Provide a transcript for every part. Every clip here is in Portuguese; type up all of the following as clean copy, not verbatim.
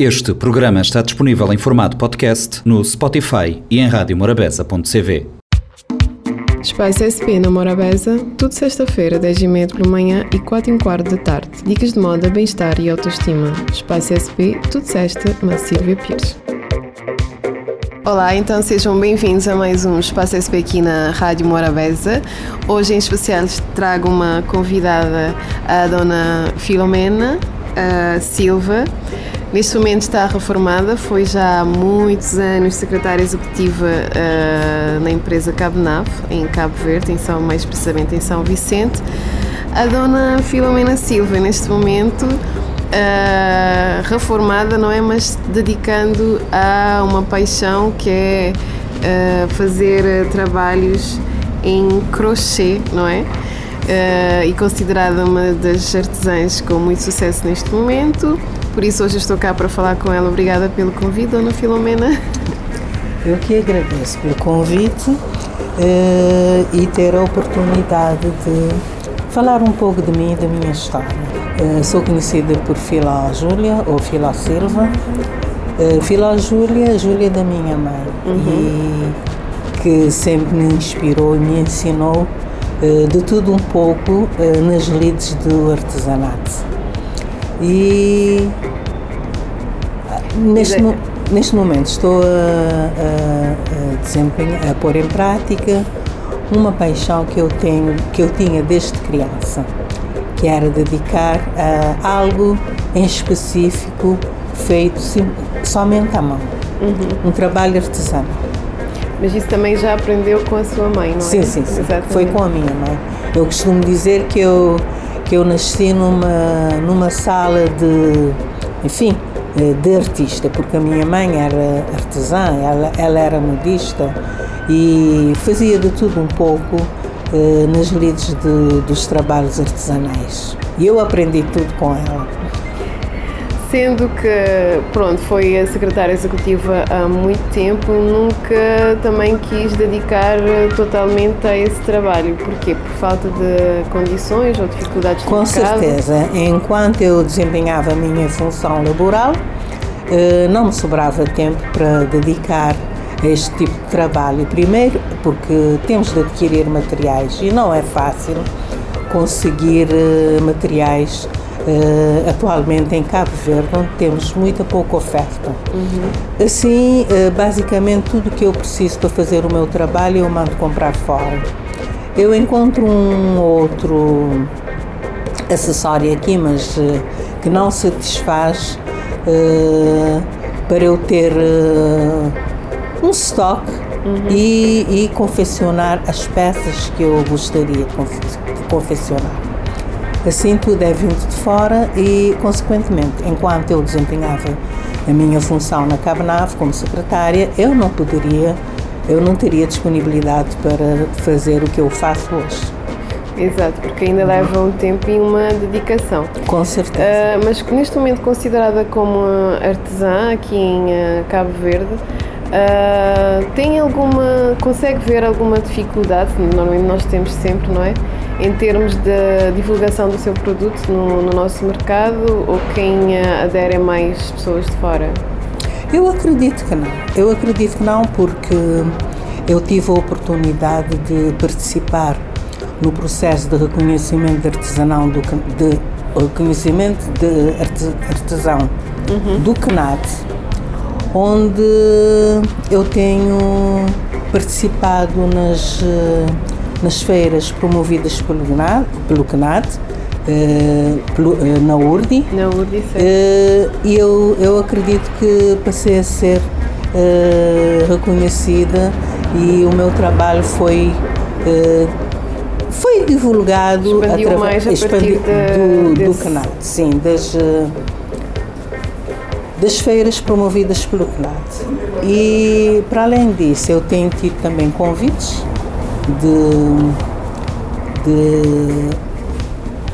Este programa está disponível em formato podcast no Spotify e em radiomorabeza.cv. Espaço SP na Morabeza, tudo sexta-feira, 10h30 pela manhã e 4h15 da tarde. Dicas de moda, bem-estar e autoestima. Espaço SP, tudo sexta, na Sílvia Pires. Olá, então sejam bem-vindos a mais um Espaço SP aqui na Rádio Morabeza. Hoje em especial trago uma convidada, a dona Filomena Silva. Neste momento está reformada, foi já há muitos anos secretária executiva na empresa Cabo NAV, em Cabo Verde, em São, mais precisamente em São Vicente. A dona Filomena Silva, neste momento, reformada, não é, mas dedicando a uma paixão que é fazer trabalhos em crochê, não é? E considerada uma das artesãs com muito sucesso neste momento, por isso hoje estou cá para falar com ela. Obrigada pelo convite, dona Filomena. Eu que agradeço pelo convite e ter a oportunidade de falar um pouco de mim e da minha história. Sou conhecida por Filó Júlia ou Filó Silva. Filó Júlia, Júlia da minha mãe, e que sempre me inspirou e me ensinou de tudo um pouco nas lides do artesanato. E neste momento estou a pôr em prática uma paixão que eu tinha desde criança, que era dedicar a algo em específico feito somente à mão, um trabalho artesanal. Mas isso também já aprendeu com a sua mãe, não é? Sim. Foi com a minha mãe. Eu costumo dizer que eu nasci numa sala de artista, porque a minha mãe era artesã, ela era modista e fazia de tudo um pouco nas lides dos trabalhos artesanais. E eu aprendi tudo com ela. Sendo que, foi a secretária executiva há muito tempo, nunca também quis dedicar totalmente a esse trabalho. Porquê? Por falta de condições ou dificuldades de mercado? Com certeza. Enquanto eu desempenhava a minha função laboral, não me sobrava tempo para dedicar este tipo de trabalho. Primeiro, porque temos de adquirir materiais e não é fácil conseguir materiais atualmente em Cabo Verde, onde temos muita pouca oferta. Assim, basicamente tudo o que eu preciso para fazer o meu trabalho eu mando comprar fora. Eu encontro um outro acessório aqui, mas que não satisfaz para eu ter um estoque e confeccionar as peças que eu gostaria de confeccionar. Assim, tudo é vindo de fora e, consequentemente, enquanto eu desempenhava a minha função na Cabo NAV como secretária, eu não teria disponibilidade para fazer o que eu faço hoje. Exato, porque ainda leva um tempo e uma dedicação. Com certeza. Mas neste momento considerada como artesã aqui em Cabo Verde, consegue ver alguma dificuldade, normalmente nós temos sempre, não é? Em termos de divulgação do seu produto no nosso mercado, ou quem adere é mais pessoas de fora? Eu acredito que não, porque eu tive a oportunidade de participar no processo de reconhecimento de artesanal artesão do CNAD, onde eu tenho participado nas feiras promovidas pelo CNAD, na URDI. Na URDI, sim. E eu acredito que passei a ser reconhecida e o meu trabalho foi divulgado. Expandiu mais a partir do CNAD, sim, das feiras promovidas pelo CNAD. E, para além disso, eu tenho tido também convites de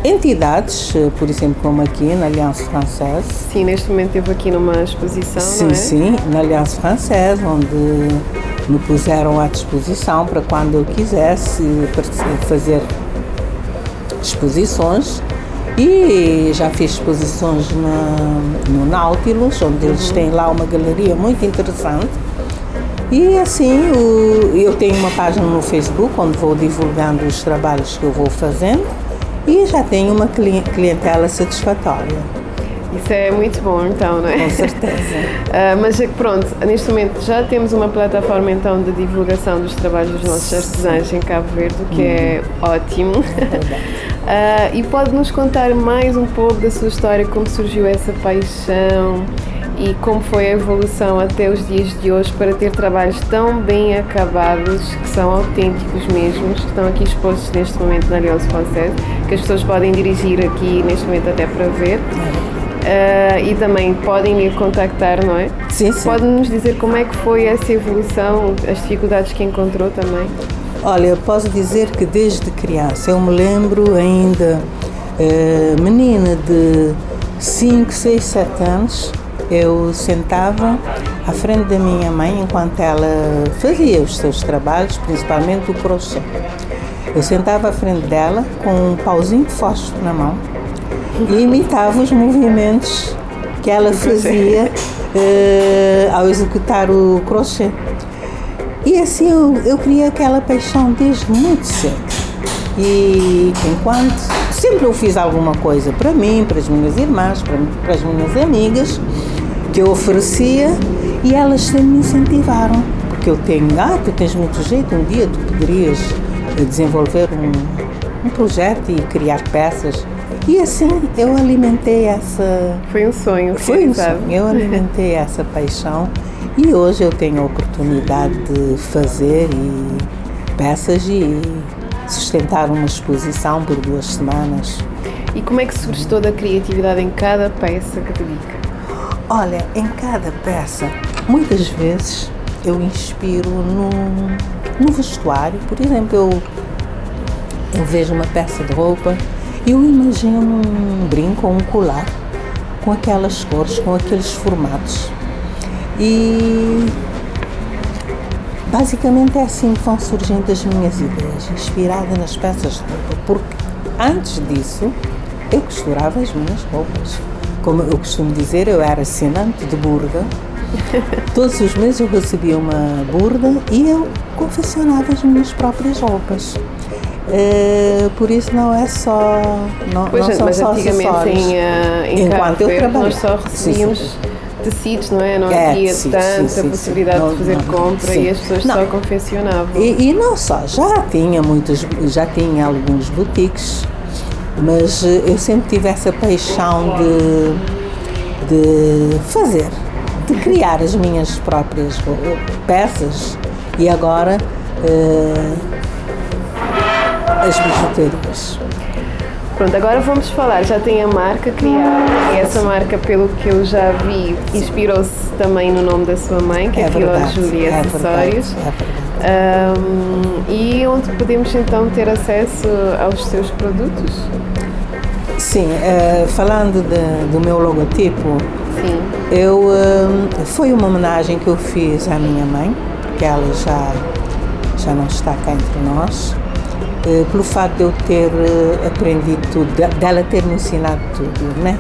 entidades, por exemplo, como aqui na Alliance Française. Sim, neste momento estive aqui numa exposição, sim, não é? Sim, na Alliance Française, onde me puseram à disposição para quando eu quisesse fazer exposições. E já fiz exposições no Nautilus, onde eles têm lá uma galeria muito interessante. E assim, eu tenho uma página no Facebook, onde vou divulgando os trabalhos que eu vou fazendo, e já tenho uma clientela satisfatória. Isso é muito bom, então, não é? Com certeza. Mas pronto, neste momento já temos uma plataforma, então, de divulgação dos trabalhos dos nossos artesãos em Cabo Verde, que é ótimo. É verdade. E pode-nos contar mais um pouco da sua história, como surgiu essa paixão e como foi a evolução até os dias de hoje para ter trabalhos tão bem acabados, que são autênticos mesmos, que estão aqui expostos neste momento na Alliance Française, que as pessoas podem dirigir aqui neste momento até para ver. E também podem ir contactar, não é? Sim, sim. Pode-nos dizer como é que foi essa evolução, as dificuldades que encontrou também? Olha, eu posso dizer que desde criança, eu me lembro ainda menina de 5, 6, 7 anos, eu sentava à frente da minha mãe enquanto ela fazia os seus trabalhos, principalmente o crochê. Eu sentava à frente dela com um pauzinho de fósforo na mão e imitava os movimentos que ela fazia ao executar o crochê. E assim eu criei aquela paixão desde muito cedo. E enquanto sempre eu fiz alguma coisa para mim, para as minhas irmãs, para as minhas amigas, que eu oferecia, e elas sempre me incentivaram. Porque eu tenho, tu tens muito jeito, um dia tu poderias desenvolver um projeto e criar peças. E assim eu alimentei essa... Foi um sonho. Foi um sonho. Eu alimentei essa paixão. E hoje eu tenho a oportunidade de fazer peças e sustentar uma exposição por 2 semanas. E como é que surge toda a criatividade em cada peça que dedica? Olha, em cada peça, muitas vezes eu inspiro no vestuário. Por exemplo, eu vejo uma peça de roupa, eu imagino um brinco ou um colar com aquelas cores, com aqueles formatos. E basicamente é assim que vão surgindo as minhas ideias, inspirada nas peças de roupa, porque antes disso eu costurava as minhas roupas. Como eu costumo dizer, eu era assinante de burda. Todos os meses eu recebia uma burda e eu confeccionava as minhas próprias roupas. Por isso não é só acessórios. Enquanto eu trabalho, nós só recebíamos... Sim. Tecidos, não é? Não havia tanta possibilidade de fazer compra e as pessoas só confeccionavam. E não só, já tinha alguns boutiques, mas eu sempre tive essa paixão de fazer, de criar as minhas próprias peças e agora as bijuterias. Pronto, agora vamos falar, já tem a marca criada, e essa marca, pelo que eu já vi, inspirou-se também no nome da sua mãe, que é a Filó Júlia Acessórios. Verdade. E onde podemos então ter acesso aos seus produtos? Sim, falando do meu logotipo, sim. Foi uma homenagem que eu fiz à minha mãe, porque ela já não está cá entre nós. Pelo fato de eu ter aprendido tudo, dela ter me ensinado tudo, né?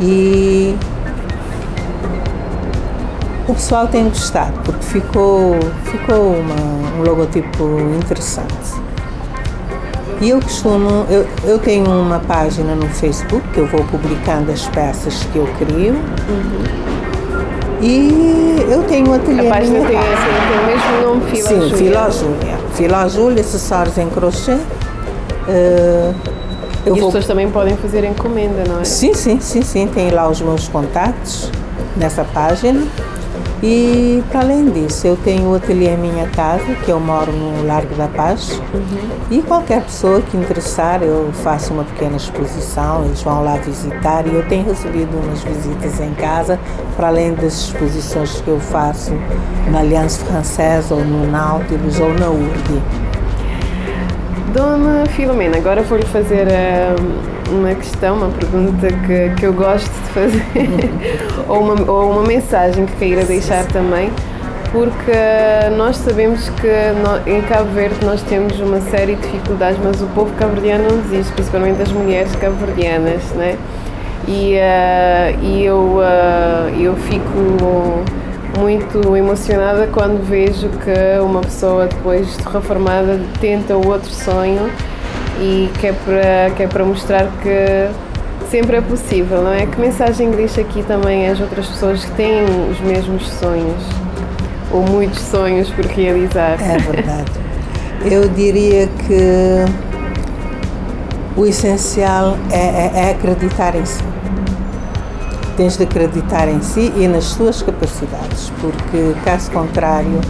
E o pessoal tem gostado, porque ficou um logotipo interessante. E eu tenho uma página no Facebook, que eu vou publicando as peças que eu crio. E eu tenho um ateliê. A página tem o mesmo nome, Filó Júlia. Sim, Filó Júlia. Filó Júlia, acessórios em crochê. E as pessoas também podem fazer encomenda, não é? Sim, tem lá os meus contactos nessa página. E para além disso, eu tenho o ateliê em minha casa, que eu moro no Largo da Paz. E qualquer pessoa que interessar, eu faço uma pequena exposição, eles vão lá visitar, e eu tenho recebido umas visitas em casa, para além das exposições que eu faço na Alliance Française, ou no Nautilus, ou na URDI. Dona Filomena, agora vou-lhe fazer uma pergunta que eu gosto de fazer, ou uma mensagem que queira deixar também porque nós sabemos que em Cabo Verde nós temos uma série de dificuldades, mas o povo cabo-verdiano não desiste, principalmente as mulheres cabo-verdianas, né? E eu fico muito emocionada quando vejo que uma pessoa depois reformada tenta outro sonho e que é para mostrar que sempre é possível, não é? Que mensagem deixa aqui também às outras pessoas que têm os mesmos sonhos ou muitos sonhos por realizar? É verdade. Eu diria que o essencial é acreditar em si. Tens de acreditar em si e nas suas capacidades, porque caso contrário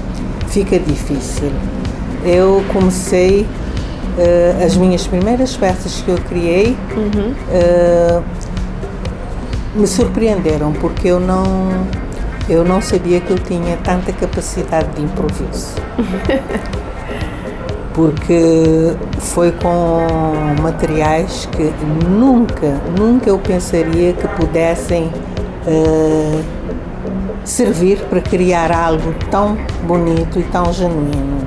fica difícil. Eu comecei as minhas primeiras peças que eu criei, me surpreenderam, porque eu não sabia que eu tinha tanta capacidade de improviso. Porque foi com materiais que nunca eu pensaria que pudessem servir para criar algo tão bonito e tão genuíno.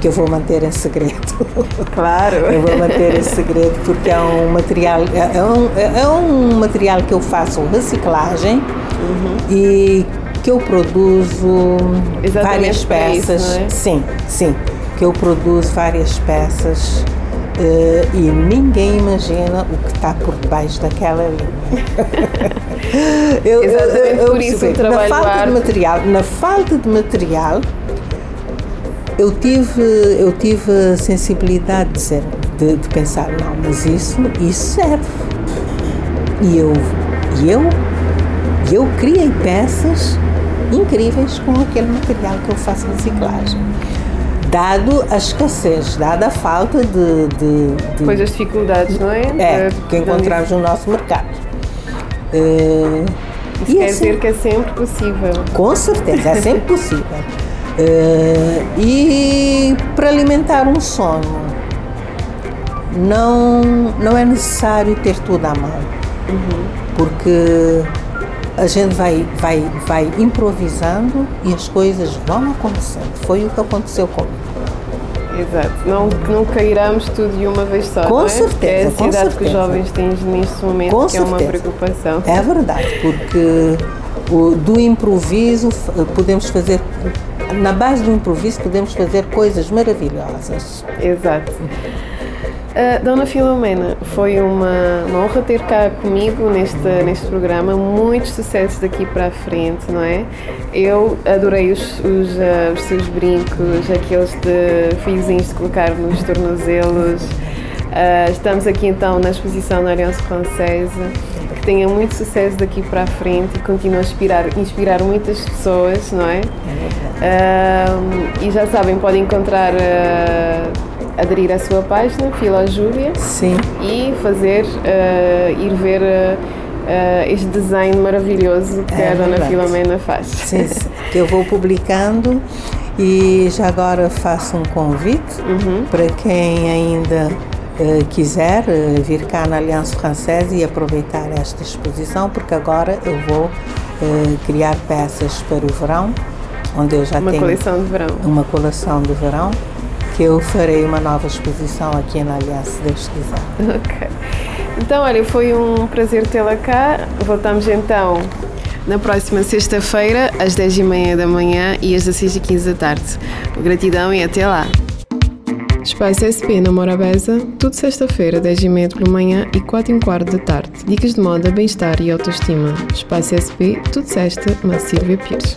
Que eu vou manter em segredo. Claro! Eu vou manter em segredo porque é um material que eu faço reciclagem e que eu produzo várias peças. Isso, não é? Sim. Que eu produzo várias peças e ninguém imagina o que está por debaixo daquela linha. Exatamente, por isso o trabalho na falta de material, eu tive a sensibilidade de pensar, não, mas isso serve. E eu criei peças incríveis com aquele material que eu faço reciclagem. Dado a escassez, dada a falta de pois as dificuldades, não é? Que encontramos no nosso mercado. Isso quer dizer que é sempre possível. Com certeza, é sempre possível. E para alimentar um sonho, não é necessário ter tudo à mão, porque a gente vai improvisando e as coisas vão acontecendo. Foi o que aconteceu comigo. Exato, não cairamos tudo de uma vez só. Com certeza. É a ansiedade que os jovens têm neste momento, com que certeza. É uma preocupação. É verdade, porque do improviso podemos fazer. Na base do improviso podemos fazer coisas maravilhosas. Exato. Dona Filomena, foi uma honra ter cá comigo neste programa. Muitos sucessos daqui para a frente, não é? Eu adorei os seus brincos, aqueles de fiozinhos de colocar nos tornozelos. Estamos aqui então na exposição da Alliance Française. Que tenha muito sucesso daqui para a frente e continue a inspirar muitas pessoas, não é? E já sabem, podem encontrar, aderir à sua página, Filó Júlia. Sim. E fazer, ir ver este design maravilhoso que a Dona Filomena faz. Sim, que eu vou publicando e já agora faço um convite para quem ainda quiser vir cá na Alliance Française e aproveitar esta exposição, porque agora eu vou criar peças para o verão, onde eu já tenho uma coleção de verão, que eu farei uma nova exposição aqui na Alliance, se Deus quiser. Ok. Então, olha, foi um prazer tê-la cá. Voltamos então na próxima sexta-feira, às 10h30 da manhã e às 16h15 da tarde. Gratidão e até lá! Espaço SP na Morabeza, tudo sexta-feira, 10h30 pela manhã e 4h15 da tarde. Dicas de moda, bem-estar e autoestima. Espaço SP, tudo sexta, mas Sílvia Pires.